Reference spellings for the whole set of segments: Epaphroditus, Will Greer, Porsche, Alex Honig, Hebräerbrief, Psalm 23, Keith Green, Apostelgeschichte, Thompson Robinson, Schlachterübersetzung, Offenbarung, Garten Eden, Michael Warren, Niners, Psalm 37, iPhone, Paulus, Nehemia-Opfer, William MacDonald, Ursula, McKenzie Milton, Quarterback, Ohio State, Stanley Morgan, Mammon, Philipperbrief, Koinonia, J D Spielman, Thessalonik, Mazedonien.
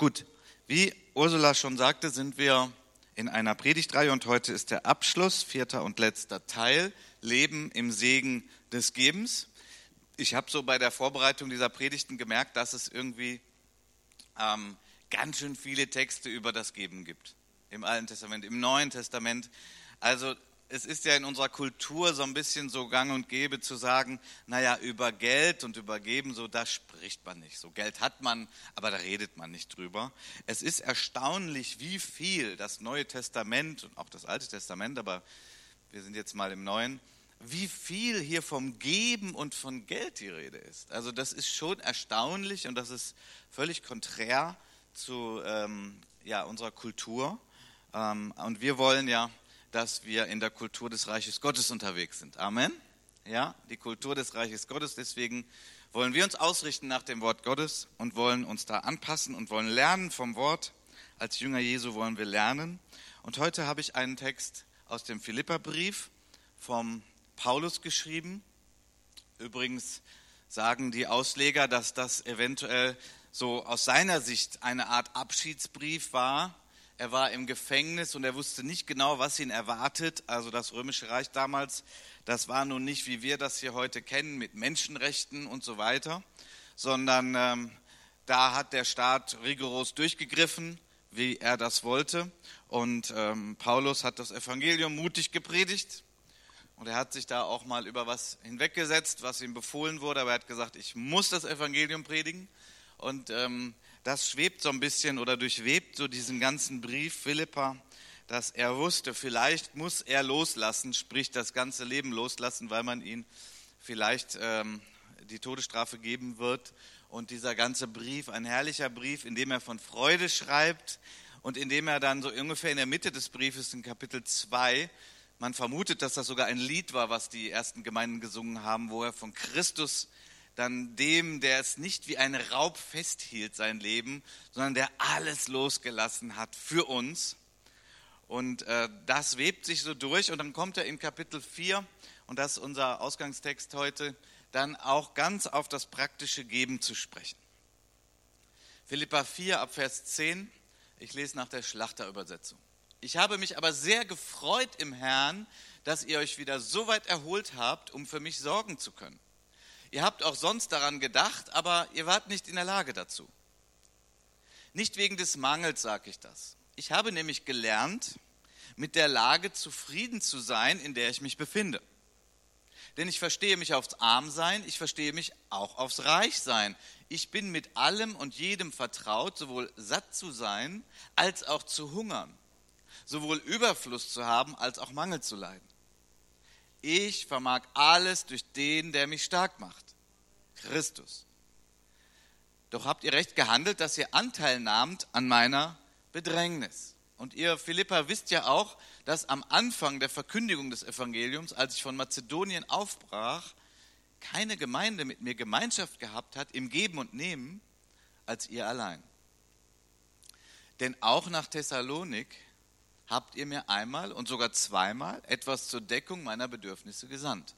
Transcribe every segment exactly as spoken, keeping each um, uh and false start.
Gut, wie Ursula schon sagte, sind wir in einer Predigtreihe und heute ist der Abschluss, vierter und letzter Teil, Leben im Segen des Gebens. Ich habe so bei der Vorbereitung dieser Predigten gemerkt, dass es irgendwie ähm, ganz schön viele Texte über das Geben gibt. Im Alten Testament, im Neuen Testament. Also es ist ja in unserer Kultur so ein bisschen so gang und gäbe zu sagen, naja, über Geld und über Geben, so da spricht man nicht. So Geld hat man, aber da redet man nicht drüber. Es ist erstaunlich, wie viel das Neue Testament und auch das Alte Testament, aber wir sind jetzt mal im Neuen, wie viel hier vom Geben und von Geld die Rede ist. Also das ist schon erstaunlich und das ist völlig konträr zu ähm, ja, unserer Kultur. Ähm, und wir wollen ja, dass wir in der Kultur des Reiches Gottes unterwegs sind. Amen. Ja, die Kultur des Reiches Gottes. Deswegen wollen wir uns ausrichten nach dem Wort Gottes und wollen uns da anpassen und wollen lernen vom Wort. Als Jünger Jesu wollen wir lernen. Und heute habe ich einen Text aus dem Philipperbrief vom Paulus geschrieben. Übrigens sagen die Ausleger, dass das eventuell so aus seiner Sicht eine Art Abschiedsbrief war. Er war im Gefängnis und er wusste nicht genau, was ihn erwartet. Also das Römische Reich damals, das war nun nicht, wie wir das hier heute kennen, mit Menschenrechten und so weiter, sondern ähm, da hat der Staat rigoros durchgegriffen, wie er das wollte. Und ähm, Paulus hat das Evangelium mutig gepredigt und er hat sich da auch mal über was hinweggesetzt, was ihm befohlen wurde. Aber er hat gesagt, ich muss das Evangelium predigen und ähm, das schwebt so ein bisschen oder durchwebt so diesen ganzen Brief Philippa, dass er wusste, vielleicht muss er loslassen, sprich das ganze Leben loslassen, weil man ihn vielleicht ähm, die Todesstrafe geben wird. Und dieser ganze Brief, ein herrlicher Brief, in dem er von Freude schreibt und in dem er dann so ungefähr in der Mitte des Briefes in Kapitel zwei, man vermutet, dass das sogar ein Lied war, was die ersten Gemeinden gesungen haben, wo er von Christus dann dem, der es nicht wie ein Raub festhielt, sein Leben, sondern der alles losgelassen hat für uns. Und äh, das webt sich so durch und dann kommt er in Kapitel vier, und das ist unser Ausgangstext heute, dann auch ganz auf das praktische Geben zu sprechen. Philipper vier ab Vers zehn, ich lese nach der Schlachterübersetzung. Ich habe mich aber sehr gefreut im Herrn, dass ihr euch wieder so weit erholt habt, um für mich sorgen zu können. Ihr habt auch sonst daran gedacht, aber ihr wart nicht in der Lage dazu. Nicht wegen des Mangels sage ich das. Ich habe nämlich gelernt, mit der Lage zufrieden zu sein, in der ich mich befinde. Denn ich verstehe mich aufs Armsein, ich verstehe mich auch aufs Reichsein. Ich bin mit allem und jedem vertraut, sowohl satt zu sein, als auch zu hungern. Sowohl Überfluss zu haben, als auch Mangel zu leiden. Ich vermag alles durch den, der mich stark macht, Christus. Doch habt ihr recht gehandelt, dass ihr Anteil nahmt an meiner Bedrängnis. Und ihr Philipper wisst ja auch, dass am Anfang der Verkündigung des Evangeliums, als ich von Mazedonien aufbrach, keine Gemeinde mit mir Gemeinschaft gehabt hat im Geben und Nehmen als ihr allein. Denn auch nach Thessalonik habt ihr mir einmal und sogar zweimal etwas zur Deckung meiner Bedürfnisse gesandt.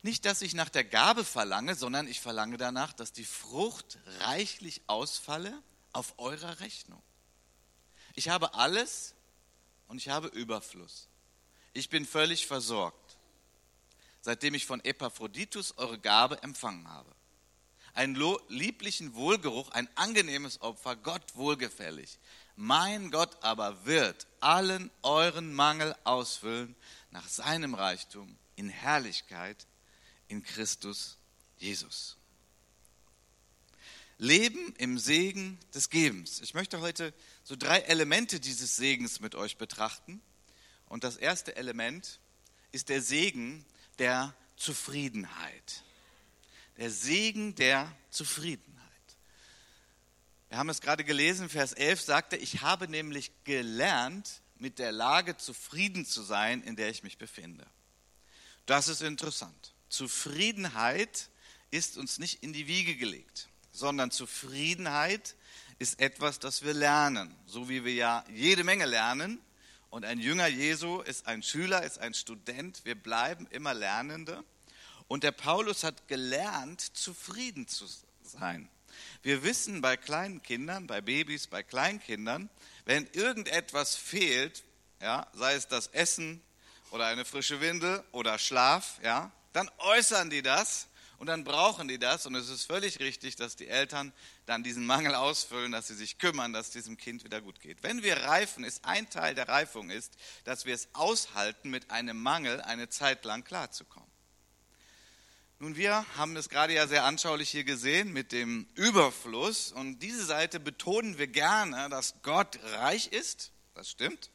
Nicht, dass ich nach der Gabe verlange, sondern ich verlange danach, dass die Frucht reichlich ausfalle auf eurer Rechnung. Ich habe alles und ich habe Überfluss. Ich bin völlig versorgt, seitdem ich von Epaphroditus eure Gabe empfangen habe. Einen lieblichen Wohlgeruch, ein angenehmes Opfer, Gott wohlgefällig. Mein Gott aber wird allen euren Mangel ausfüllen nach seinem Reichtum in Herrlichkeit in Christus Jesus. Leben im Segen des Gebens. Ich möchte heute so drei Elemente dieses Segens mit euch betrachten. Und das erste Element ist der Segen der Zufriedenheit. Der Segen der Zufriedenheit. Wir haben es gerade gelesen, Vers elf sagte, ich habe nämlich gelernt, mit der Lage zufrieden zu sein, in der ich mich befinde. Das ist interessant. Zufriedenheit ist uns nicht in die Wiege gelegt, sondern Zufriedenheit ist etwas, das wir lernen, so wie wir ja jede Menge lernen. Und ein Jünger Jesu ist ein Schüler, ist ein Student, wir bleiben immer Lernende. Und der Paulus hat gelernt, zufrieden zu sein. Wir wissen bei kleinen Kindern, bei Babys, bei Kleinkindern, wenn irgendetwas fehlt, ja, sei es das Essen oder eine frische Windel oder Schlaf, ja, dann äußern die das und dann brauchen die das. Und es ist völlig richtig, dass die Eltern dann diesen Mangel ausfüllen, dass sie sich kümmern, dass diesem Kind wieder gut geht. Wenn wir reifen, ist ein Teil der Reifung, ist, dass wir es aushalten, mit einem Mangel eine Zeit lang klarzukommen. Nun, wir haben das gerade ja sehr anschaulich hier gesehen mit dem Überfluss. Und diese Seite betonen wir gerne, dass Gott reich ist, das stimmt.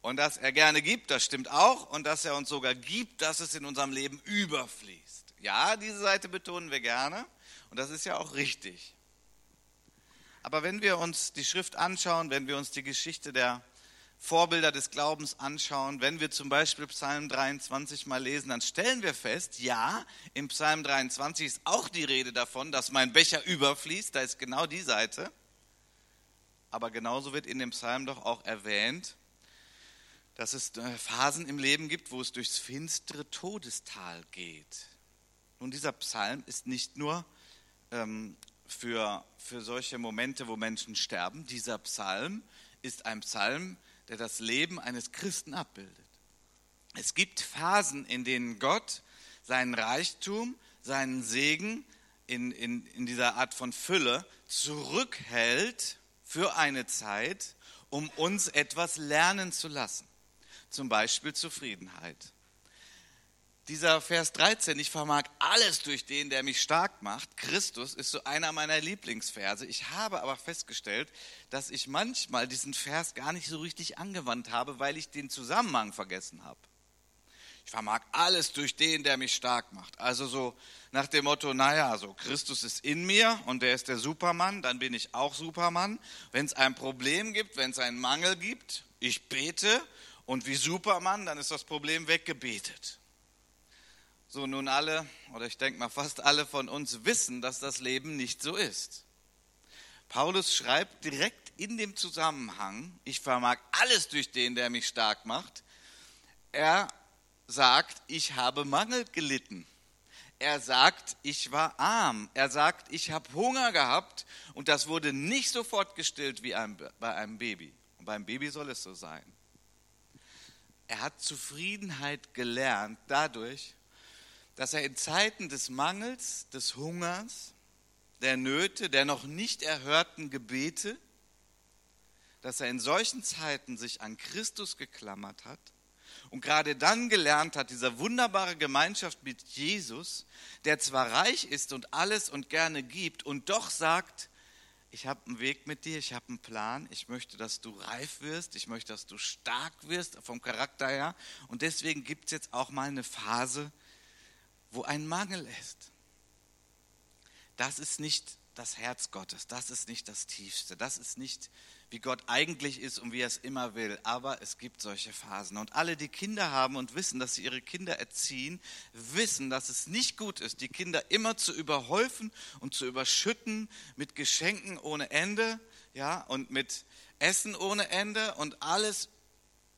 Und dass er gerne gibt, das stimmt auch. Und dass er uns sogar gibt, dass es in unserem Leben überfließt. Ja, diese Seite betonen wir gerne. Und das ist ja auch richtig. Aber wenn wir uns die Schrift anschauen, wenn wir uns die Geschichte der Vorbilder des Glaubens anschauen, wenn wir zum Beispiel Psalm dreiundzwanzig mal lesen, dann stellen wir fest, ja, im Psalm dreiundzwanzig ist auch die Rede davon, dass mein Becher überfließt, da ist genau die Seite. Aber genauso wird in dem Psalm doch auch erwähnt, dass es Phasen im Leben gibt, wo es durchs finstere Todestal geht. Nun, dieser Psalm ist nicht nur ähm, für, für solche Momente, wo Menschen sterben. Dieser Psalm ist ein Psalm, der das Leben eines Christen abbildet. Es gibt Phasen, in denen Gott seinen Reichtum, seinen Segen in, in, in dieser Art von Fülle zurückhält für eine Zeit, um uns etwas lernen zu lassen. Zum Beispiel Zufriedenheit. Dieser Vers dreizehn, ich vermag alles durch den, der mich stark macht, Christus, ist so einer meiner Lieblingsverse. Ich habe aber festgestellt, dass ich manchmal diesen Vers gar nicht so richtig angewandt habe, weil ich den Zusammenhang vergessen habe. Ich vermag alles durch den, der mich stark macht. Also so nach dem Motto, naja, so Christus ist in mir und der ist der Supermann, dann bin ich auch Supermann. Wenn es ein Problem gibt, wenn es einen Mangel gibt, ich bete und wie Supermann, dann ist das Problem weggebetet. So, nun alle, oder ich denke mal fast alle von uns wissen, dass das Leben nicht so ist. Paulus schreibt direkt in dem Zusammenhang, ich vermag alles durch den, der mich stark macht. Er sagt, ich habe Mangel gelitten. Er sagt, ich war arm. Er sagt, ich habe Hunger gehabt und das wurde nicht sofort gestillt wie bei einem Baby. Und beim Baby soll es so sein. Er hat Zufriedenheit gelernt dadurch, dass er in Zeiten des Mangels, des Hungers, der Nöte, der noch nicht erhörten Gebete, dass er in solchen Zeiten sich an Christus geklammert hat und gerade dann gelernt hat, diese wunderbare Gemeinschaft mit Jesus, der zwar reich ist und alles und gerne gibt und doch sagt, ich habe einen Weg mit dir, ich habe einen Plan, ich möchte, dass du reif wirst, ich möchte, dass du stark wirst vom Charakter her und deswegen gibt es jetzt auch mal eine Phase, wo ein Mangel ist. Das ist nicht das Herz Gottes, das ist nicht das Tiefste, das ist nicht, wie Gott eigentlich ist und wie er es immer will, aber es gibt solche Phasen. Und alle, die Kinder haben und wissen, dass sie ihre Kinder erziehen, wissen, dass es nicht gut ist, die Kinder immer zu überhäufen und zu überschütten mit Geschenken ohne Ende, ja, und mit Essen ohne Ende und alles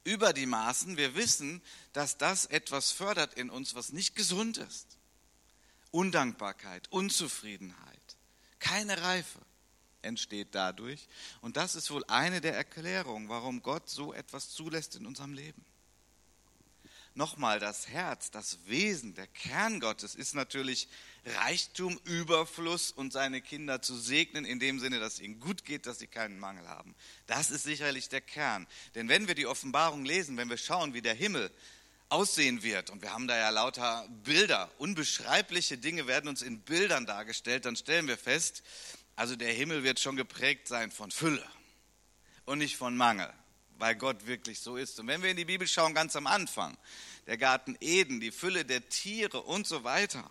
über die Maßen. Wir wissen, dass das etwas fördert in uns, was nicht gesund ist. Undankbarkeit, Unzufriedenheit, keine Reife entsteht dadurch. Und das ist wohl eine der Erklärungen, warum Gott so etwas zulässt in unserem Leben. Nochmal, das Herz, das Wesen, der Kern Gottes ist natürlich Reichtum, Überfluss und seine Kinder zu segnen, in dem Sinne, dass es ihnen gut geht, dass sie keinen Mangel haben. Das ist sicherlich der Kern. Denn wenn wir die Offenbarung lesen, wenn wir schauen, wie der Himmel aussehen wird, und wir haben da ja lauter Bilder, unbeschreibliche Dinge werden uns in Bildern dargestellt, dann stellen wir fest, also der Himmel wird schon geprägt sein von Fülle und nicht von Mangel, weil Gott wirklich so ist. Und wenn wir in die Bibel schauen, ganz am Anfang, der Garten Eden, die Fülle der Tiere und so weiter.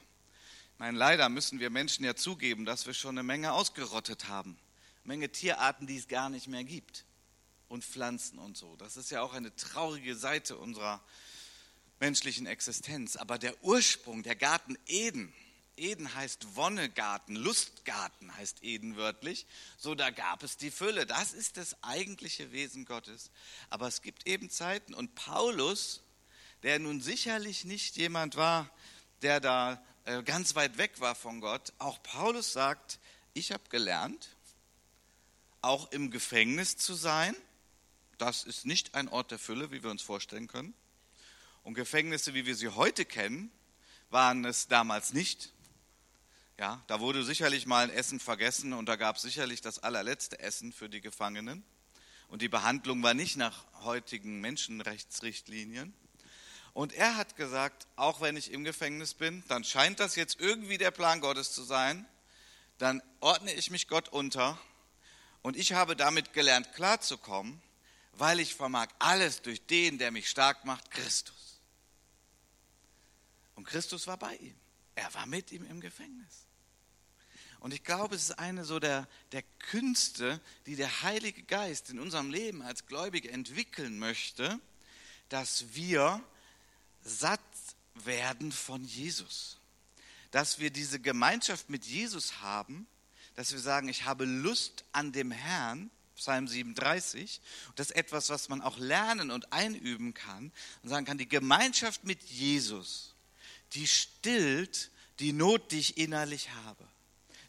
Ich meine, leider müssen wir Menschen ja zugeben, dass wir schon eine Menge ausgerottet haben. Eine Menge Tierarten, die es gar nicht mehr gibt. Und Pflanzen und so. Das ist ja auch eine traurige Seite unserer menschlichen Existenz. Aber der Ursprung, der Garten Eden, Eden heißt Wonnegarten, Lustgarten heißt Eden wörtlich, so da gab es die Fülle. Das ist das eigentliche Wesen Gottes. Aber es gibt eben Zeiten und Paulus, der nun sicherlich nicht jemand war, der da ganz weit weg war von Gott, auch Paulus sagt, ich habe gelernt, auch im Gefängnis zu sein. Das ist nicht ein Ort der Fülle, wie wir uns vorstellen können. Und Gefängnisse, wie wir sie heute kennen, waren es damals nicht. Ja, da wurde sicherlich mal ein Essen vergessen und da gab es sicherlich das allerletzte Essen für die Gefangenen. Und die Behandlung war nicht nach heutigen Menschenrechtsrichtlinien. Und er hat gesagt, auch wenn ich im Gefängnis bin, dann scheint das jetzt irgendwie der Plan Gottes zu sein, dann ordne ich mich Gott unter und ich habe damit gelernt, klarzukommen, weil ich vermag alles durch den, der mich stark macht, Christus. Und Christus war bei ihm. Er war mit ihm im Gefängnis. Und ich glaube, es ist eine so der, der Künste, die der Heilige Geist in unserem Leben als Gläubige entwickeln möchte, dass wir satt werden von Jesus. Dass wir diese Gemeinschaft mit Jesus haben, dass wir sagen, ich habe Lust an dem Herrn, Psalm siebenunddreißig. Und das ist etwas, was man auch lernen und einüben kann und sagen kann, die Gemeinschaft mit Jesus, die stillt die Not, die ich innerlich habe.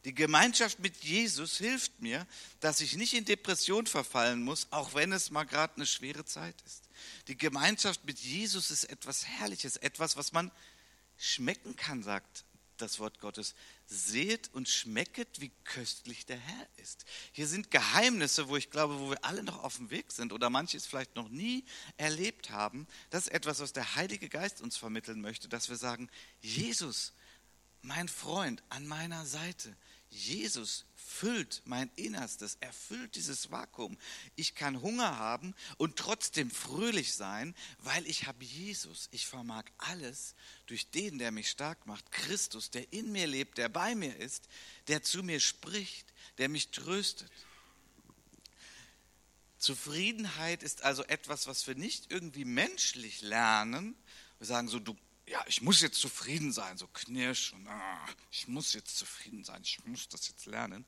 Die Gemeinschaft mit Jesus hilft mir, dass ich nicht in Depression verfallen muss, auch wenn es mal gerade eine schwere Zeit ist. Die Gemeinschaft mit Jesus ist etwas Herrliches, etwas, was man schmecken kann, sagt das Wort Gottes. Seht und schmecket, wie köstlich der Herr ist. Hier sind Geheimnisse, wo ich glaube, wo wir alle noch auf dem Weg sind oder manches vielleicht noch nie erlebt haben. Das ist etwas, was der Heilige Geist uns vermitteln möchte, dass wir sagen, Jesus, mein Freund an meiner Seite, Jesus füllt mein Innerstes, er füllt dieses Vakuum. Ich kann Hunger haben und trotzdem fröhlich sein, weil ich habe Jesus. Ich vermag alles durch den, der mich stark macht, Christus, der in mir lebt, der bei mir ist, der zu mir spricht, der mich tröstet. Zufriedenheit ist also etwas, was wir nicht irgendwie menschlich lernen. Wir sagen so, du Ja, ich muss jetzt zufrieden sein, so knirsch und ah, ich muss jetzt zufrieden sein, ich muss das jetzt lernen.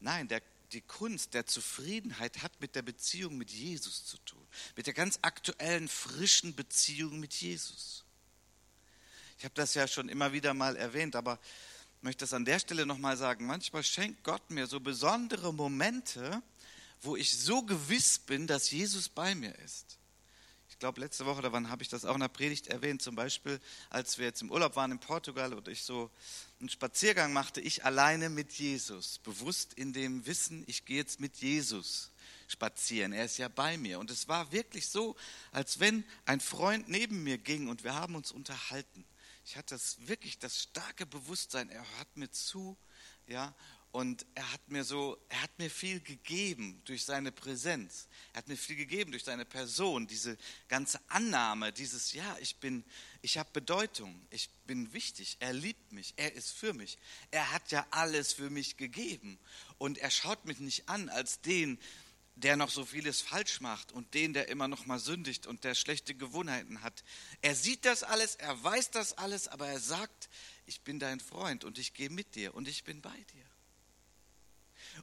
Nein, der, die Kunst der Zufriedenheit hat mit der Beziehung mit Jesus zu tun, mit der ganz aktuellen, frischen Beziehung mit Jesus. Ich habe das ja schon immer wieder mal erwähnt, aber ich möchte das an der Stelle nochmal sagen, manchmal schenkt Gott mir so besondere Momente, wo ich so gewiss bin, dass Jesus bei mir ist. Ich glaube, letzte Woche, da habe ich das auch in der Predigt erwähnt, zum Beispiel, als wir jetzt im Urlaub waren in Portugal und ich so einen Spaziergang machte, ich alleine mit Jesus, bewusst in dem Wissen, ich gehe jetzt mit Jesus spazieren, er ist ja bei mir. Und es war wirklich so, als wenn ein Freund neben mir ging und wir haben uns unterhalten. Ich hatte das, wirklich das starke Bewusstsein, er hört mir zu, ja, und er hat mir so, er hat mir viel gegeben durch seine Präsenz. Er hat mir viel gegeben durch seine Person, diese ganze Annahme, dieses ja, ich bin, ich habe Bedeutung, ich bin wichtig, er liebt mich, er ist für mich. Er hat ja alles für mich gegeben und er schaut mich nicht an als den, der noch so vieles falsch macht und den, der immer noch mal sündigt und der schlechte Gewohnheiten hat. Er sieht das alles, er weiß das alles, aber er sagt, ich bin dein Freund und ich gehe mit dir und ich bin bei dir.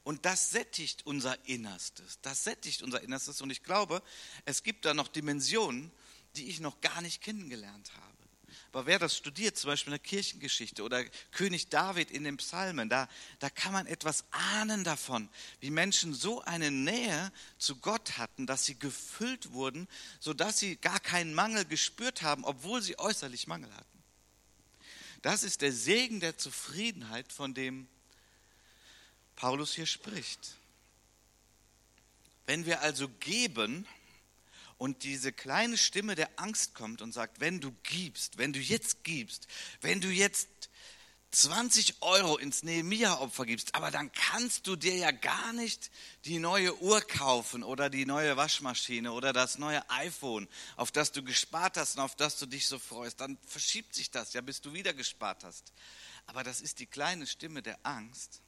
Und das sättigt unser Innerstes, das sättigt unser Innerstes und ich glaube, es gibt da noch Dimensionen, die ich noch gar nicht kennengelernt habe. Aber wer das studiert, zum Beispiel in der Kirchengeschichte oder König David in den Psalmen, da, da kann man etwas ahnen davon, wie Menschen so eine Nähe zu Gott hatten, dass sie gefüllt wurden, sodass sie gar keinen Mangel gespürt haben, obwohl sie äußerlich Mangel hatten. Das ist der Segen der Zufriedenheit, von dem Paulus hier spricht. Wenn wir also geben und diese kleine Stimme der Angst kommt und sagt, wenn du gibst, wenn du jetzt gibst, wenn du jetzt zwanzig Euro ins Nehemia-Opfer gibst, aber dann kannst du dir ja gar nicht die neue Uhr kaufen oder die neue Waschmaschine oder das neue iPhone, auf das du gespart hast und auf das du dich so freust. Dann verschiebt sich das, ja, bis du wieder gespart hast. Aber das ist die kleine Stimme der Angst.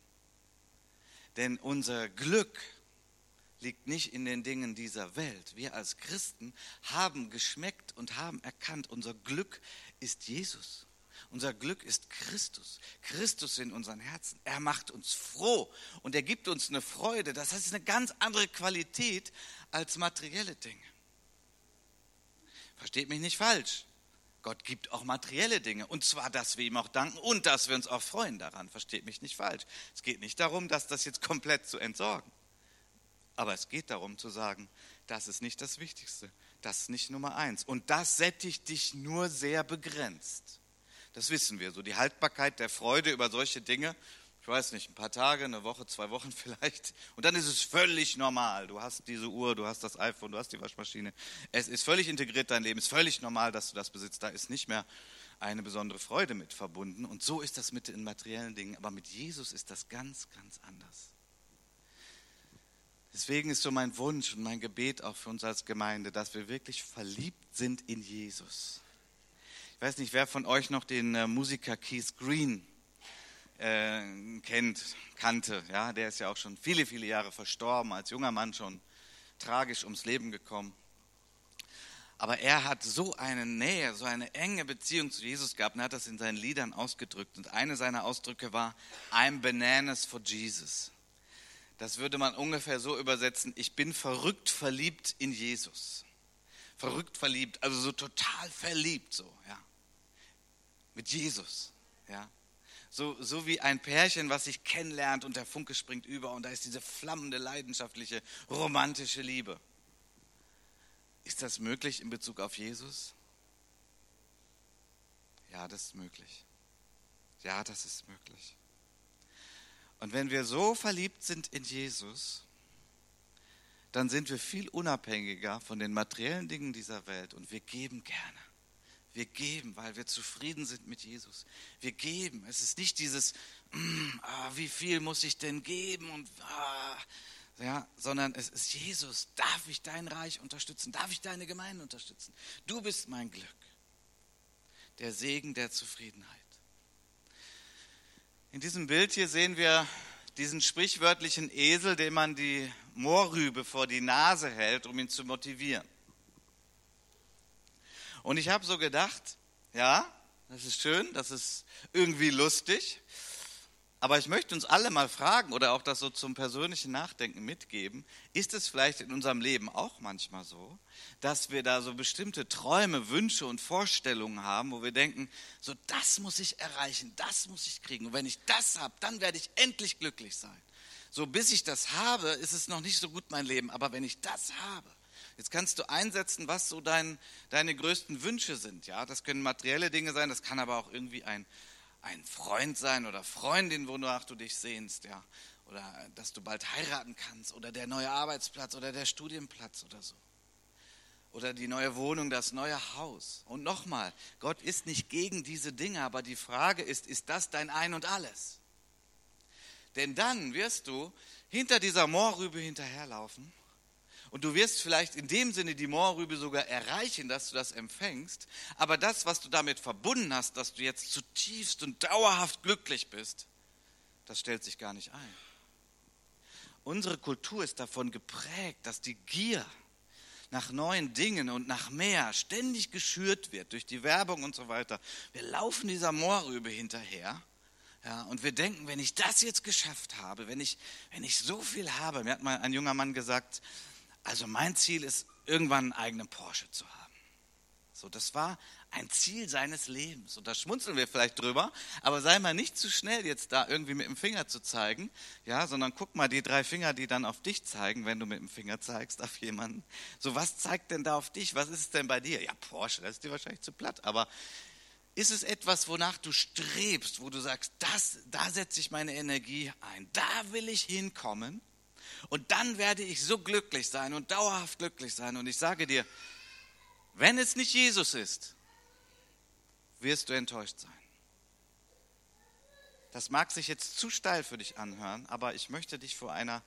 Denn unser Glück liegt nicht in den Dingen dieser Welt. Wir als Christen haben geschmeckt und haben erkannt, unser Glück ist Jesus. Unser Glück ist Christus. Christus in unseren Herzen. Er macht uns froh und er gibt uns eine Freude. Das heißt, es ist eine ganz andere Qualität als materielle Dinge. Versteht mich nicht falsch. Gott gibt auch materielle Dinge, und zwar, dass wir ihm auch danken und dass wir uns auch freuen daran. Versteht mich nicht falsch. Es geht nicht darum, dass das jetzt komplett zu entsorgen. Aber es geht darum zu sagen, das ist nicht das Wichtigste, das ist nicht Nummer eins. Und das sättigt dich nur sehr begrenzt. Das wissen wir so. Die Haltbarkeit der Freude über solche Dinge, ich weiß nicht, ein paar Tage, eine Woche, zwei Wochen vielleicht. Und dann ist es völlig normal. Du hast diese Uhr, du hast das iPhone, du hast die Waschmaschine. Es ist völlig integriert dein Leben. Es ist völlig normal, dass du das besitzt. Da ist nicht mehr eine besondere Freude mit verbunden. Und so ist das mit den materiellen Dingen. Aber mit Jesus ist das ganz, ganz anders. Deswegen ist so mein Wunsch und mein Gebet auch für uns als Gemeinde, dass wir wirklich verliebt sind in Jesus. Ich weiß nicht, wer von euch noch den äh, Musiker Keith Green äh, kennt, kannte. Ja, der ist ja auch schon viele, viele Jahre verstorben, als junger Mann schon tragisch ums Leben gekommen. Aber er hat so eine Nähe, so eine enge Beziehung zu Jesus gehabt und hat das in seinen Liedern ausgedrückt. Und eine seiner Ausdrücke war, I'm bananas for Jesus. Das würde man ungefähr so übersetzen, ich bin verrückt verliebt in Jesus. Verrückt verliebt, also so total verliebt, so, ja. Mit Jesus, ja. So, so wie ein Pärchen, was sich kennenlernt und der Funke springt über und da ist diese flammende, leidenschaftliche, romantische Liebe. Ist das möglich in Bezug auf Jesus? Ja, das ist möglich. Ja, das ist möglich. Und wenn wir so verliebt sind in Jesus, dann sind wir viel unabhängiger von den materiellen Dingen dieser Welt und wir geben gerne. Wir geben, weil wir zufrieden sind mit Jesus. Wir geben. Es ist nicht dieses, mm, ah, wie viel muss ich denn geben? Und, ah, ja, sondern es ist Jesus, darf ich dein Reich unterstützen? Darf ich deine Gemeinde unterstützen? Du bist mein Glück. Der Segen der Zufriedenheit. In diesem Bild hier sehen wir diesen sprichwörtlichen Esel, dem man die Mohrrübe vor die Nase hält, um ihn zu motivieren. Und ich habe so gedacht, ja, das ist schön, das ist irgendwie lustig, aber ich möchte uns alle mal fragen oder auch das so zum persönlichen Nachdenken mitgeben, ist es vielleicht in unserem Leben auch manchmal so, dass wir da so bestimmte Träume, Wünsche und Vorstellungen haben, wo wir denken, so das muss ich erreichen, das muss ich kriegen und wenn ich das habe, dann werde ich endlich glücklich sein. So bis ich das habe, ist es noch nicht so gut mein Leben, aber wenn ich das habe, jetzt kannst du einsetzen, was so dein, deine größten Wünsche sind. Ja, das können materielle Dinge sein, das kann aber auch irgendwie ein Ein Freund sein oder Freundin, wonach du dich sehnst, ja, oder dass du bald heiraten kannst oder der neue Arbeitsplatz oder der Studienplatz oder so. Oder die neue Wohnung, das neue Haus. Und nochmal, Gott ist nicht gegen diese Dinge, aber die Frage ist, ist das dein Ein und Alles? Denn dann wirst du hinter dieser Mohrrübe hinterherlaufen. Und du wirst vielleicht in dem Sinne die Mohrrübe sogar erreichen, dass du das empfängst. Aber das, was du damit verbunden hast, dass du jetzt zutiefst und dauerhaft glücklich bist, das stellt sich gar nicht ein. Unsere Kultur ist davon geprägt, dass die Gier nach neuen Dingen und nach mehr ständig geschürt wird durch die Werbung und so weiter. Wir laufen dieser Mohrrübe hinterher. Ja, und wir denken, wenn ich das jetzt geschafft habe, wenn ich, wenn ich so viel habe, mir hat mal ein junger Mann gesagt, also mein Ziel ist, irgendwann einen eigenen Porsche zu haben. So, das war ein Ziel seines Lebens. Und da schmunzeln wir vielleicht drüber, aber sei mal nicht zu schnell jetzt da irgendwie mit dem Finger zu zeigen, ja, sondern guck mal die drei Finger, die dann auf dich zeigen, wenn du mit dem Finger zeigst auf jemanden. So, was zeigt denn da auf dich? Was ist es denn bei dir? Ja, Porsche, das ist dir wahrscheinlich zu platt, aber ist es etwas, wonach du strebst, wo du sagst, das, da setze ich meine Energie ein, da will ich hinkommen? Und dann werde ich so glücklich sein und dauerhaft glücklich sein. Und ich sage dir, wenn es nicht Jesus ist, wirst du enttäuscht sein. Das mag sich jetzt zu steil für dich anhören, aber ich möchte dich vor einer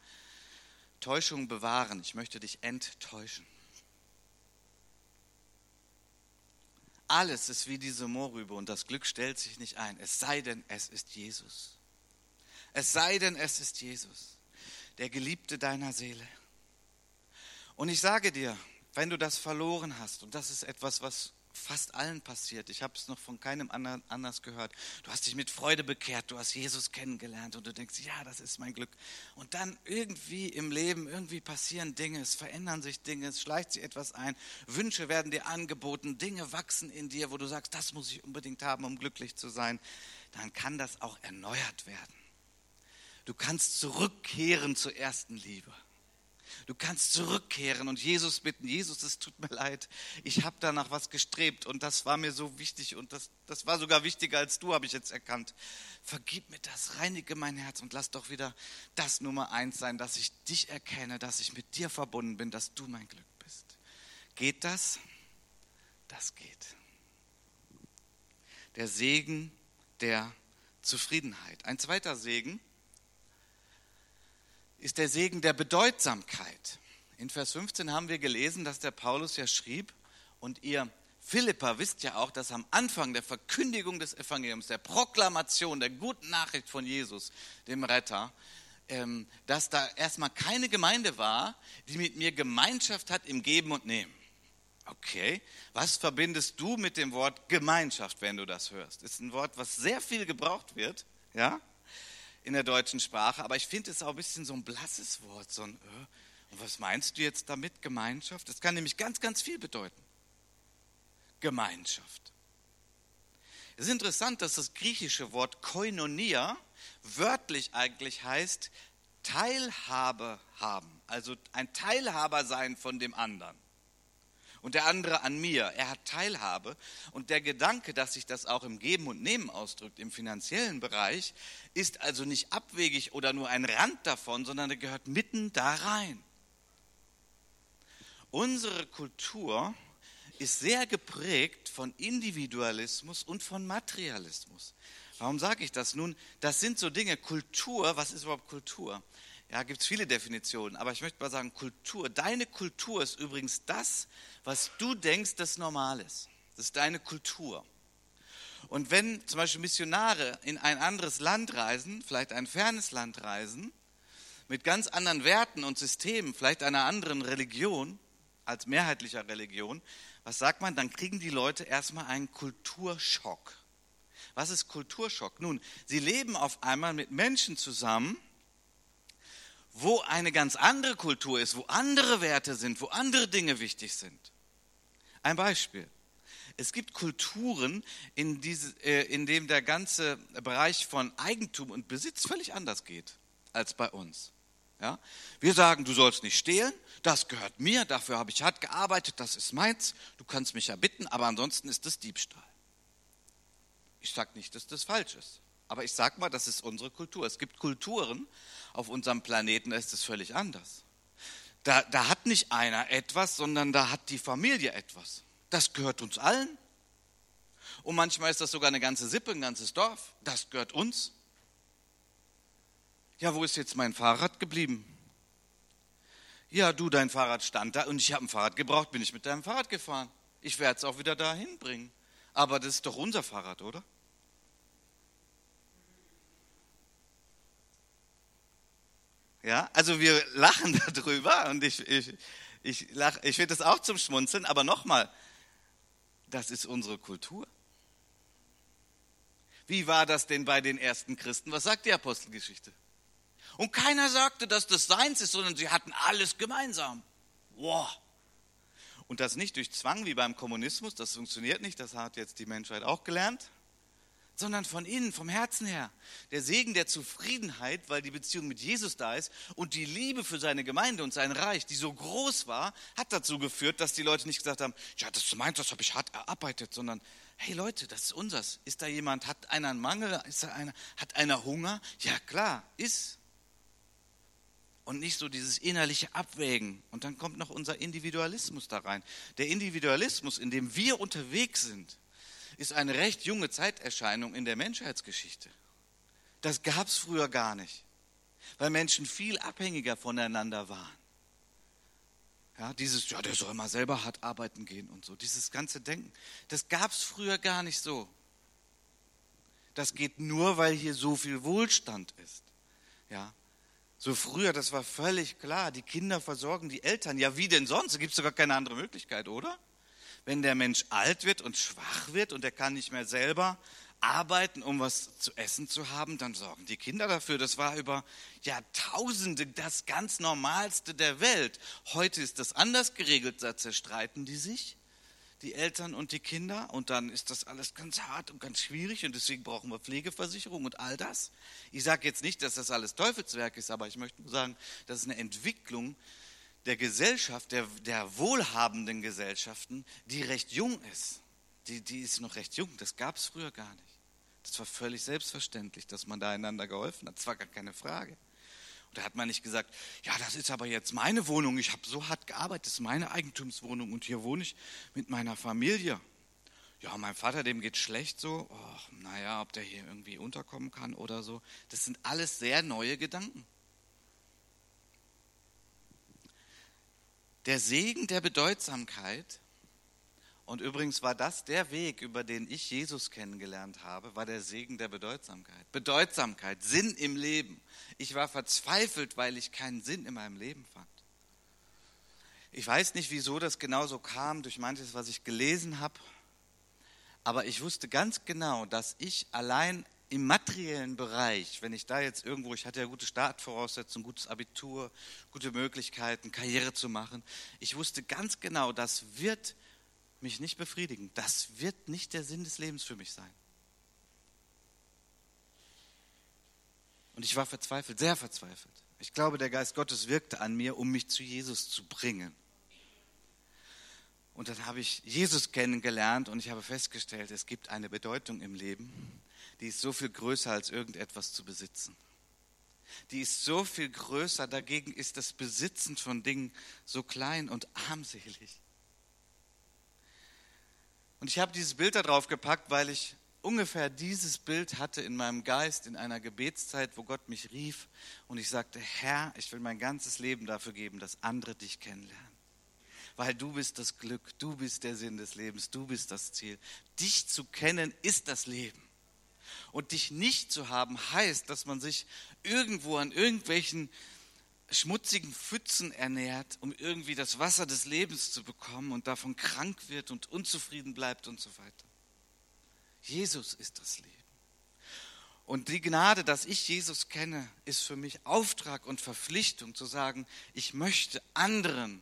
Täuschung bewahren. Ich möchte dich enttäuschen. Alles ist wie diese Mohrrübe und das Glück stellt sich nicht ein. Es sei denn, es ist Jesus. Es sei denn, es ist Jesus. Der Geliebte deiner Seele. Und ich sage dir, wenn du das verloren hast, und das ist etwas, was fast allen passiert. Ich habe es noch von keinem anderen anders gehört. Du hast dich mit Freude bekehrt, du hast Jesus kennengelernt und du denkst, ja, das ist mein Glück. Und dann irgendwie im Leben, irgendwie passieren Dinge, es verändern sich Dinge, es schleicht sich etwas ein, Wünsche werden dir angeboten, Dinge wachsen in dir, wo du sagst, das muss ich unbedingt haben, um glücklich zu sein. Dann kann das auch erneuert werden. Du kannst zurückkehren zur ersten Liebe. Du kannst zurückkehren und Jesus bitten, Jesus, es tut mir leid, ich habe danach was gestrebt und das war mir so wichtig und das, das war sogar wichtiger als du, habe ich jetzt erkannt. Vergib mir das, reinige mein Herz und lass doch wieder das Nummer eins sein, dass ich dich erkenne, dass ich mit dir verbunden bin, dass du mein Glück bist. Geht das? Das geht. Der Segen der Zufriedenheit. Ein zweiter Segen ist der Segen der Bedeutsamkeit. In Vers fünfzehn haben wir gelesen, dass der Paulus ja schrieb, und ihr Philipper wisst ja auch, dass am Anfang der Verkündigung des Evangeliums, der Proklamation, der guten Nachricht von Jesus, dem Retter, dass da erstmal keine Gemeinde war, die mit mir Gemeinschaft hat im Geben und Nehmen. Okay, was verbindest du mit dem Wort Gemeinschaft, wenn du das hörst? Das ist ein Wort, was sehr viel gebraucht wird, ja? In der deutschen Sprache, aber ich finde es auch ein bisschen so ein blasses Wort, so ein äh, und was meinst du jetzt damit, Gemeinschaft? Das kann nämlich ganz, ganz viel bedeuten. Gemeinschaft. Es ist interessant, dass das griechische Wort Koinonia wörtlich eigentlich heißt Teilhabe haben, also ein Teilhaber sein von dem anderen. Und der andere an mir, er hat Teilhabe. Und der Gedanke, dass sich das auch im Geben und Nehmen ausdrückt, im finanziellen Bereich, ist also nicht abwegig oder nur ein Rand davon, sondern er gehört mitten da rein. Unsere Kultur ist sehr geprägt von Individualismus und von Materialismus. Warum sage ich das nun? Das sind so Dinge, Kultur, was ist überhaupt Kultur? Ja, gibt es viele Definitionen, aber ich möchte mal sagen, Kultur, deine Kultur ist übrigens das, was du denkst, das normal ist. Das ist deine Kultur. Und wenn zum Beispiel Missionare in ein anderes Land reisen, vielleicht ein fernes Land reisen, mit ganz anderen Werten und Systemen, vielleicht einer anderen Religion, als mehrheitlicher Religion, was sagt man? Dann kriegen die Leute erstmal einen Kulturschock. Was ist Kulturschock? Nun, sie leben auf einmal mit Menschen zusammen, wo eine ganz andere Kultur ist, wo andere Werte sind, wo andere Dinge wichtig sind. Ein Beispiel. Es gibt Kulturen, in, diese, in denen der ganze Bereich von Eigentum und Besitz völlig anders geht als bei uns. Ja? Wir sagen, du sollst nicht stehlen, das gehört mir, dafür habe ich hart gearbeitet, das ist meins, du kannst mich ja bitten, aber ansonsten ist das Diebstahl. Ich sage nicht, dass das falsch ist. Aber ich sage mal, das ist unsere Kultur. Es gibt Kulturen auf unserem Planeten, da ist es völlig anders. Da, da hat nicht einer etwas, sondern da hat die Familie etwas. Das gehört uns allen. Und manchmal ist das sogar eine ganze Sippe, ein ganzes Dorf. Das gehört uns. Ja, wo ist jetzt mein Fahrrad geblieben? Ja, du, dein Fahrrad stand da und ich habe ein Fahrrad gebraucht, bin ich mit deinem Fahrrad gefahren. Ich werde es auch wieder dahin bringen. Aber das ist doch unser Fahrrad, oder? Ja, also wir lachen darüber und ich, ich, ich, lach, ich finde das auch zum Schmunzeln, aber nochmal, das ist unsere Kultur. Wie war das denn bei den ersten Christen? Was sagt die Apostelgeschichte? Und keiner sagte, dass das seins ist, sondern sie hatten alles gemeinsam. Wow. Und das nicht durch Zwang wie beim Kommunismus, das funktioniert nicht, das hat jetzt die Menschheit auch gelernt. Sondern von innen, vom Herzen her. Der Segen der Zufriedenheit, weil die Beziehung mit Jesus da ist und die Liebe für seine Gemeinde und sein Reich, die so groß war, hat dazu geführt, dass die Leute nicht gesagt haben, ja, das ist meins, das habe ich hart erarbeitet, sondern, hey Leute, das ist unseres. Ist da jemand, hat einer einen Mangel, ist da einer, hat einer Hunger? Ja klar, ist. Und nicht so dieses innerliche Abwägen. Und dann kommt noch unser Individualismus da rein. Der Individualismus, in dem wir unterwegs sind, ist eine recht junge Zeiterscheinung in der Menschheitsgeschichte. Das gab es früher gar nicht, weil Menschen viel abhängiger voneinander waren. Ja, dieses, ja, der soll mal selber hart arbeiten gehen und so, dieses ganze Denken, das gab es früher gar nicht so. Das geht nur, weil hier so viel Wohlstand ist. Ja, so früher, das war völlig klar, die Kinder versorgen die Eltern. Ja, wie denn sonst? Da gibt es sogar keine andere Möglichkeit, oder? wenn der Mensch alt wird und schwach wird und er kann nicht mehr selber arbeiten, um was zu essen zu haben, dann sorgen die Kinder dafür. Das war über Jahrtausende das ganz Normalste der Welt. Heute ist das anders geregelt, da zerstreiten die sich, die Eltern und die Kinder, und dann ist das alles ganz hart und ganz schwierig und deswegen brauchen wir Pflegeversicherung und all das. Ich sage jetzt nicht, dass das alles Teufelswerk ist, aber ich möchte nur sagen, das ist eine Entwicklung der Gesellschaft, der, der wohlhabenden Gesellschaften, die recht jung ist. Die, die ist noch recht jung, das gab es früher gar nicht. Das war völlig selbstverständlich, dass man da einander geholfen hat, das war gar keine Frage. Da hat man nicht gesagt, ja, das ist aber jetzt meine Wohnung, ich habe so hart gearbeitet, das ist meine Eigentumswohnung und hier wohne ich mit meiner Familie. Ja, mein Vater, dem geht schlecht so, och, naja, ob der hier irgendwie unterkommen kann oder so. Das sind alles sehr neue Gedanken. Der Segen der Bedeutsamkeit, und übrigens war das der Weg, über den ich Jesus kennengelernt habe, war der Segen der Bedeutsamkeit. Bedeutsamkeit, Sinn im Leben. Ich war verzweifelt, weil ich keinen Sinn in meinem Leben fand. Ich weiß nicht, wieso das genauso kam, durch manches, was ich gelesen habe. Aber ich wusste ganz genau, dass ich allein im materiellen Bereich, wenn ich da jetzt irgendwo, ich hatte ja gute Startvoraussetzungen, gutes Abitur, gute Möglichkeiten, Karriere zu machen. Ich wusste ganz genau, das wird mich nicht befriedigen. Das wird nicht der Sinn des Lebens für mich sein. Und ich war verzweifelt, sehr verzweifelt. Ich glaube, der Geist Gottes wirkte an mir, um mich zu Jesus zu bringen. Und dann habe ich Jesus kennengelernt und ich habe festgestellt, es gibt eine Bedeutung im Leben, die ist so viel größer als irgendetwas zu besitzen. Die ist so viel größer, dagegen ist das Besitzen von Dingen so klein und armselig. Und ich habe dieses Bild da drauf gepackt, weil ich ungefähr dieses Bild hatte in meinem Geist in einer Gebetszeit, wo Gott mich rief und ich sagte, Herr, ich will mein ganzes Leben dafür geben, dass andere dich kennenlernen. Weil du bist das Glück, du bist der Sinn des Lebens, du bist das Ziel. Dich zu kennen ist das Leben. Und dich nicht zu haben heißt, dass man sich irgendwo an irgendwelchen schmutzigen Pfützen ernährt, um irgendwie das Wasser des Lebens zu bekommen und davon krank wird und unzufrieden bleibt und so weiter. Jesus ist das Leben. Und die Gnade, dass ich Jesus kenne, ist für mich Auftrag und Verpflichtung zu sagen, ich möchte anderen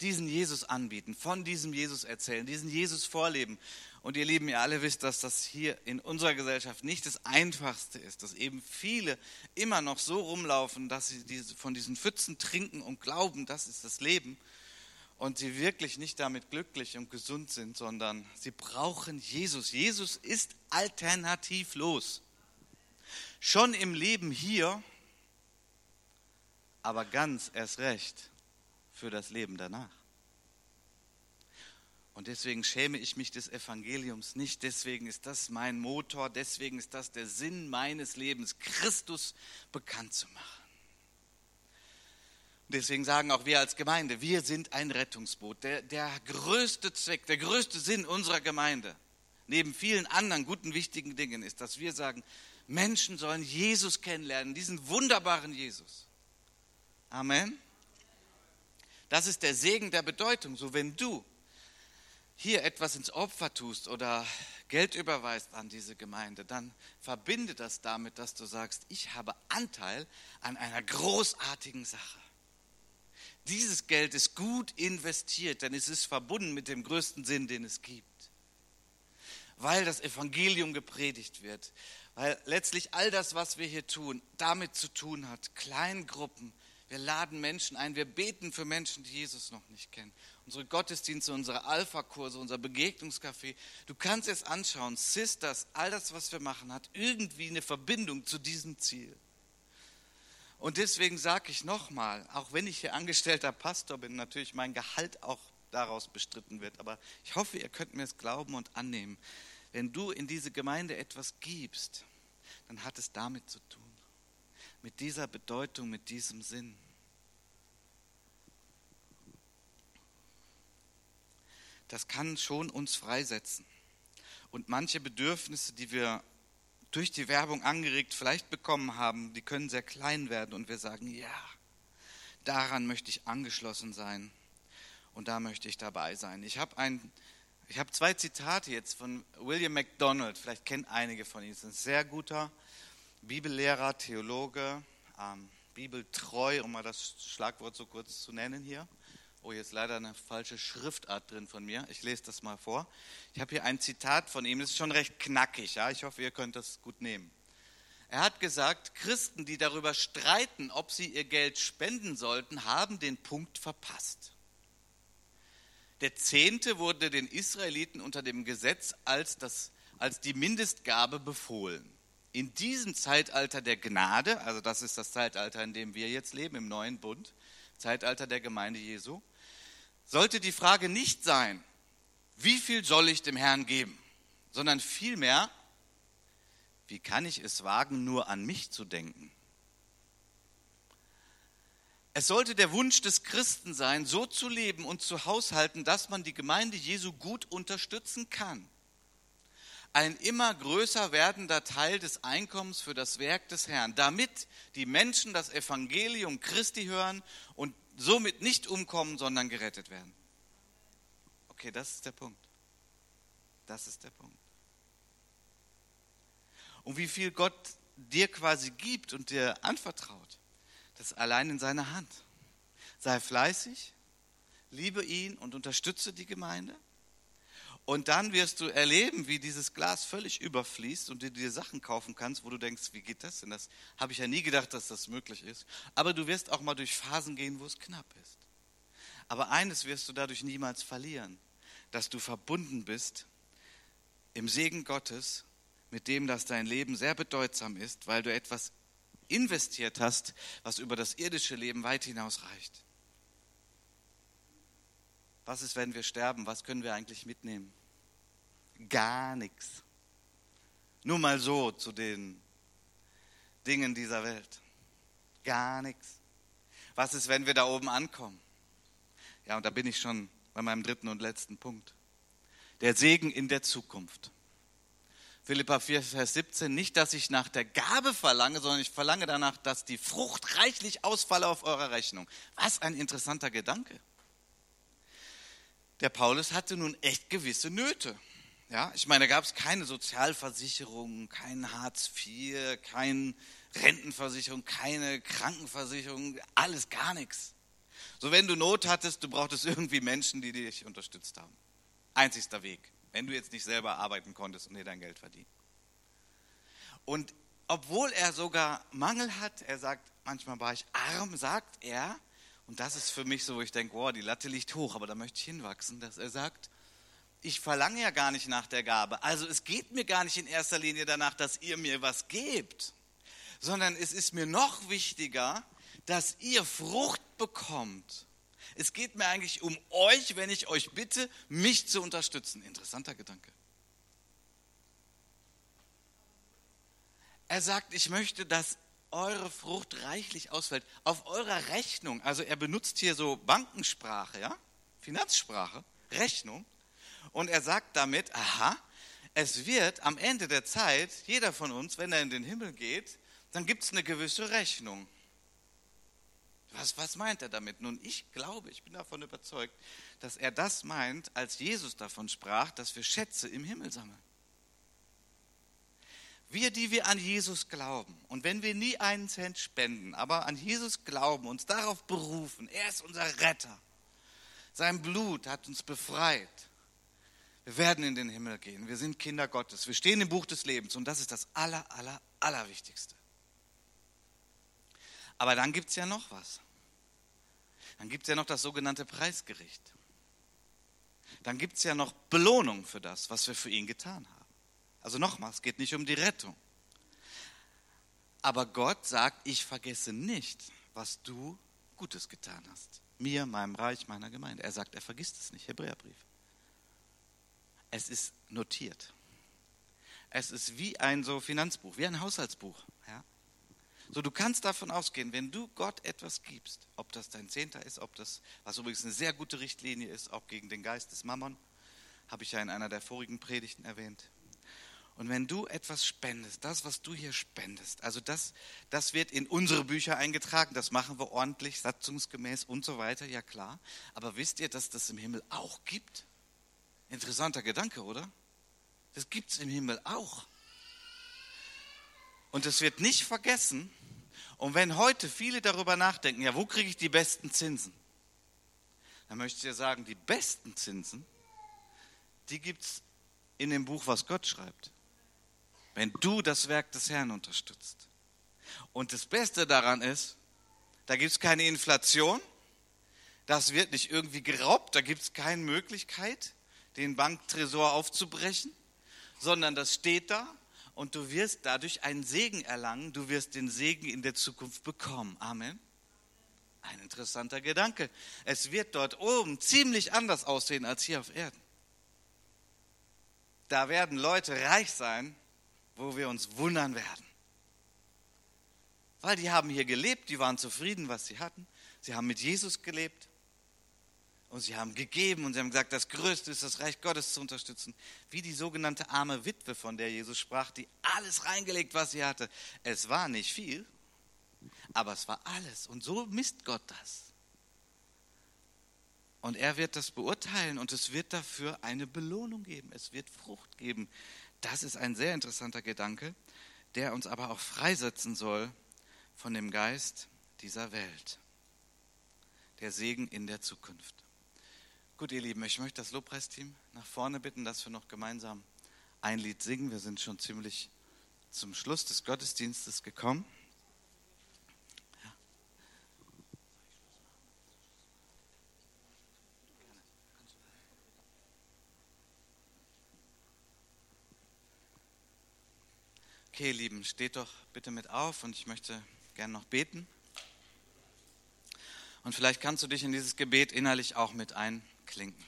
diesen Jesus anbieten, von diesem Jesus erzählen, diesen Jesus vorleben. Und ihr Lieben, ihr alle wisst, dass das hier in unserer Gesellschaft nicht das Einfachste ist, dass eben viele immer noch so rumlaufen, dass sie diese, von diesen Pfützen trinken und glauben, das ist das Leben. Und sie wirklich nicht damit glücklich und gesund sind, sondern sie brauchen Jesus. Jesus ist alternativlos. Schon im Leben hier, aber ganz erst recht für das Leben danach. Und deswegen schäme ich mich des Evangeliums nicht, deswegen ist das mein Motor, deswegen ist das der Sinn meines Lebens, Christus bekannt zu machen. Und deswegen sagen auch wir als Gemeinde, wir sind ein Rettungsboot. Der, der größte Zweck, der größte Sinn unserer Gemeinde, neben vielen anderen guten, wichtigen Dingen, ist, dass wir sagen, Menschen sollen Jesus kennenlernen, diesen wunderbaren Jesus. Amen. Das ist der Segen der Bedeutung. So, wenn du hier etwas ins Opfer tust oder Geld überweist an diese Gemeinde, dann verbinde das damit, dass du sagst, ich habe Anteil an einer großartigen Sache. Dieses Geld ist gut investiert, denn es ist verbunden mit dem größten Sinn, den es gibt. Weil das Evangelium gepredigt wird, weil letztlich all das, was wir hier tun, damit zu tun hat, Kleingruppen. Wir laden Menschen ein, wir beten für Menschen, die Jesus noch nicht kennen. Unsere Gottesdienste, unsere Alpha-Kurse, unser Begegnungscafé. Du kannst es anschauen, Sisters, all das, was wir machen, hat irgendwie eine Verbindung zu diesem Ziel. Und deswegen sage ich nochmal, auch wenn ich hier angestellter Pastor bin, natürlich mein Gehalt auch daraus bestritten wird, aber ich hoffe, ihr könnt mir es glauben und annehmen. Wenn du in diese Gemeinde etwas gibst, dann hat es damit zu tun. Mit dieser Bedeutung, mit diesem Sinn. Das kann schon uns freisetzen. Und manche Bedürfnisse, die wir durch die Werbung angeregt vielleicht bekommen haben, die können sehr klein werden und wir sagen, ja, daran möchte ich angeschlossen sein und da möchte ich dabei sein. Ich habe ein Ich habe zwei Zitate jetzt von William MacDonald, vielleicht kennt einige von Ihnen, ist ein sehr guter Bibellehrer, Theologe, ähm, bibeltreu, um mal das Schlagwort so kurz zu nennen hier. Oh, jetzt leider eine falsche Schriftart drin von mir. Ich lese das mal vor. Ich habe hier ein Zitat von ihm, das ist schon recht knackig, ja? Ich hoffe, ihr könnt das gut nehmen. Er hat gesagt, Christen, die darüber streiten, ob sie ihr Geld spenden sollten, haben den Punkt verpasst. Der Zehnte wurde den Israeliten unter dem Gesetz als, das, als die Mindestgabe befohlen. In diesem Zeitalter der Gnade, also das ist das Zeitalter, in dem wir jetzt leben, im neuen Bund, Zeitalter der Gemeinde Jesu, sollte die Frage nicht sein, wie viel soll ich dem Herrn geben, sondern vielmehr, wie kann ich es wagen, nur an mich zu denken? Es sollte der Wunsch des Christen sein, so zu leben und zu haushalten, dass man die Gemeinde Jesu gut unterstützen kann. Ein immer größer werdender Teil des Einkommens für das Werk des Herrn, damit die Menschen das Evangelium Christi hören und somit nicht umkommen, sondern gerettet werden. Okay, das ist der Punkt. Das ist der Punkt. Und wie viel Gott dir quasi gibt und dir anvertraut, das ist allein in seiner Hand. Sei fleißig, liebe ihn und unterstütze die Gemeinde. Und dann wirst du erleben, wie dieses Glas völlig überfließt und du dir Sachen kaufen kannst, wo du denkst, wie geht das denn? Das habe ich ja nie gedacht, dass das möglich ist. Aber du wirst auch mal durch Phasen gehen, wo es knapp ist. Aber eines wirst du dadurch niemals verlieren, dass du verbunden bist im Segen Gottes, mit dem, dass dein Leben sehr bedeutsam ist, weil du etwas investiert hast, was über das irdische Leben weit hinaus reicht. Was ist, wenn wir sterben? Was können wir eigentlich mitnehmen? Gar nichts. Nur mal so zu den Dingen dieser Welt. Gar nichts. Was ist, wenn wir da oben ankommen? Ja, und da bin ich schon bei meinem dritten und letzten Punkt. Der Segen in der Zukunft. Philipperbrief vier, Vers siebzehn, nicht, dass ich nach der Gabe verlange, sondern ich verlange danach, dass die Frucht reichlich ausfalle auf eurer Rechnung. Was ein interessanter Gedanke. Der Paulus hatte nun echt gewisse Nöte. Ja, ich meine, da gab es keine Sozialversicherung, kein Hartz vier, keine Rentenversicherung, keine Krankenversicherung, alles gar nichts. So, wenn du Not hattest, du brauchtest irgendwie Menschen, die dich unterstützt haben. Einzigster Weg. Wenn du jetzt nicht selber arbeiten konntest und dir dein Geld verdienen. Und obwohl er sogar Mangel hat, er sagt, manchmal war ich arm, sagt er, und das ist für mich so, wo ich denke, wow, die Latte liegt hoch, aber da möchte ich hinwachsen, dass er sagt, ich verlange ja gar nicht nach der Gabe. Also es geht mir gar nicht in erster Linie danach, dass ihr mir was gebt, sondern es ist mir noch wichtiger, dass ihr Frucht bekommt. Es geht mir eigentlich um euch, wenn ich euch bitte, mich zu unterstützen. Interessanter Gedanke. Er sagt, ich möchte, dass eure Frucht reichlich ausfällt. Auf eurer Rechnung, also er benutzt hier so Bankensprache, ja? Finanzsprache, Rechnung. Und er sagt damit, aha, es wird am Ende der Zeit, jeder von uns, wenn er in den Himmel geht, dann gibt es eine gewisse Rechnung. Was, was meint er damit? Nun, ich glaube, ich bin davon überzeugt, dass er das meint, als Jesus davon sprach, dass wir Schätze im Himmel sammeln. Wir, die wir an Jesus glauben und wenn wir nie einen Cent spenden, aber an Jesus glauben, uns darauf berufen, er ist unser Retter, sein Blut hat uns befreit, wir werden in den Himmel gehen, wir sind Kinder Gottes, wir stehen im Buch des Lebens und das ist das aller, aller, allerwichtigste. Aber dann gibt es ja noch was. Dann gibt es ja noch das sogenannte Preisgericht. Dann gibt es ja noch Belohnung für das, was wir für ihn getan haben. Also nochmal, es geht nicht um die Rettung. Aber Gott sagt, ich vergesse nicht, was du Gutes getan hast. Mir, meinem Reich, meiner Gemeinde. Er sagt, er vergisst es nicht. Hebräerbrief. Es ist notiert. Es ist wie ein so Finanzbuch, wie ein Haushaltsbuch. Ja. So, du kannst davon ausgehen, wenn du Gott etwas gibst, ob das dein Zehnter ist, ob das, was übrigens eine sehr gute Richtlinie ist, auch gegen den Geist des Mammon, habe ich ja in einer der vorigen Predigten erwähnt. Und wenn du etwas spendest, das, was du hier spendest, also das, das wird in unsere Bücher eingetragen, das machen wir ordentlich, satzungsgemäß und so weiter, ja klar. Aber wisst ihr, dass das im Himmel auch gibt? Interessanter Gedanke, oder? Das gibt es im Himmel auch. Und es wird nicht vergessen. Und wenn heute viele darüber nachdenken, ja, wo kriege ich die besten Zinsen? Dann möchte ich dir sagen, die besten Zinsen, die gibt es in dem Buch, was Gott schreibt. Wenn du das Werk des Herrn unterstützt. Und das Beste daran ist, da gibt es keine Inflation, das wird nicht irgendwie geraubt, da gibt es keine Möglichkeit, den Banktresor aufzubrechen, sondern das steht da und du wirst dadurch einen Segen erlangen, du wirst den Segen in der Zukunft bekommen. Amen. Ein interessanter Gedanke. Es wird dort oben ziemlich anders aussehen als hier auf Erden. Da werden Leute reich sein, wo wir uns wundern werden. Weil die haben hier gelebt, die waren zufrieden, was sie hatten. Sie haben mit Jesus gelebt und sie haben gegeben und sie haben gesagt, das Größte ist, das Reich Gottes zu unterstützen. Wie die sogenannte arme Witwe, von der Jesus sprach, die alles reingelegt, was sie hatte. Es war nicht viel, aber es war alles. Und so misst Gott das. Und er wird das beurteilen und es wird dafür eine Belohnung geben. Es wird Frucht geben. Das ist ein sehr interessanter Gedanke, der uns aber auch freisetzen soll von dem Geist dieser Welt. Der Segen in der Zukunft. Gut, ihr Lieben, ich möchte das Lobpreisteam nach vorne bitten, dass wir noch gemeinsam ein Lied singen. Wir sind schon ziemlich zum Schluss des Gottesdienstes gekommen. Ja. Okay, ihr Lieben, steht doch bitte mit auf und ich möchte gerne noch beten. Und vielleicht kannst du dich in dieses Gebet innerlich auch mit einklinken.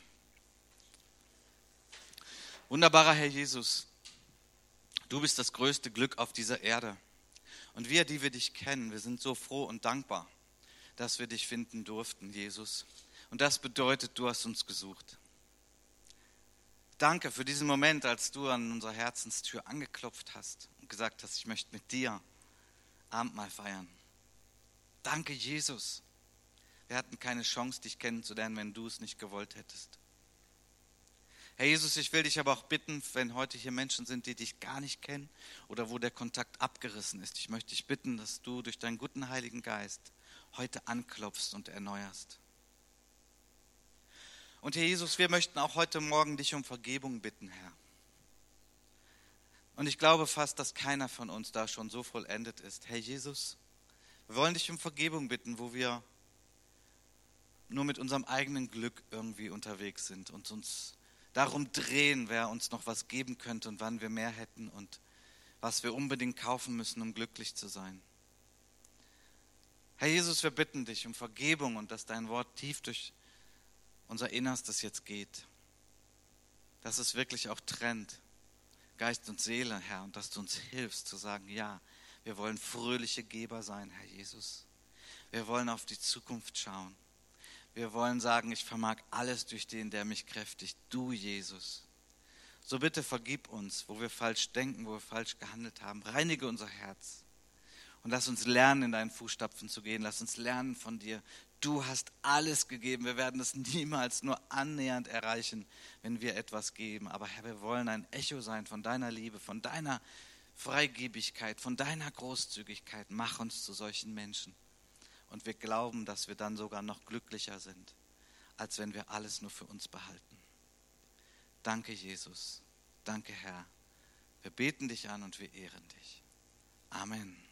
Wunderbarer Herr Jesus, du bist das größte Glück auf dieser Erde. Und wir, die wir dich kennen, wir sind so froh und dankbar, dass wir dich finden durften, Jesus. Und das bedeutet, du hast uns gesucht. Danke für diesen Moment, als du an unserer Herzenstür angeklopft hast und gesagt hast, ich möchte mit dir Abendmahl feiern. Danke, Jesus. Wir hatten keine Chance, dich kennenzulernen, wenn du es nicht gewollt hättest. Herr Jesus, ich will dich aber auch bitten, wenn heute hier Menschen sind, die dich gar nicht kennen oder wo der Kontakt abgerissen ist. Ich möchte dich bitten, dass du durch deinen guten Heiligen Geist heute anklopfst und erneuerst. Und Herr Jesus, wir möchten auch heute Morgen dich um Vergebung bitten, Herr. Und ich glaube fast, dass keiner von uns da schon so vollendet ist. Herr Jesus, wir wollen dich um Vergebung bitten, wo wir nur mit unserem eigenen Glück irgendwie unterwegs sind und uns darum drehen, wer uns noch was geben könnte und wann wir mehr hätten und was wir unbedingt kaufen müssen, um glücklich zu sein. Herr Jesus, wir bitten dich um Vergebung und dass dein Wort tief durch unser Innerstes jetzt geht. Dass es wirklich auch trennt, Geist und Seele, Herr, und dass du uns hilfst zu sagen, ja, wir wollen fröhliche Geber sein, Herr Jesus. Wir wollen auf die Zukunft schauen. Wir wollen sagen, ich vermag alles durch den, der mich kräftigt, du Jesus. So bitte vergib uns, wo wir falsch denken, wo wir falsch gehandelt haben. Reinige unser Herz und lass uns lernen, in deinen Fußstapfen zu gehen. Lass uns lernen von dir. Du hast alles gegeben. Wir werden es niemals nur annähernd erreichen, wenn wir etwas geben. Aber Herr, wir wollen ein Echo sein von deiner Liebe, von deiner Freigebigkeit, von deiner Großzügigkeit. Mach uns zu solchen Menschen. Und wir glauben, dass wir dann sogar noch glücklicher sind, als wenn wir alles nur für uns behalten. Danke, Jesus. Danke, Herr. Wir beten dich an und wir ehren dich. Amen.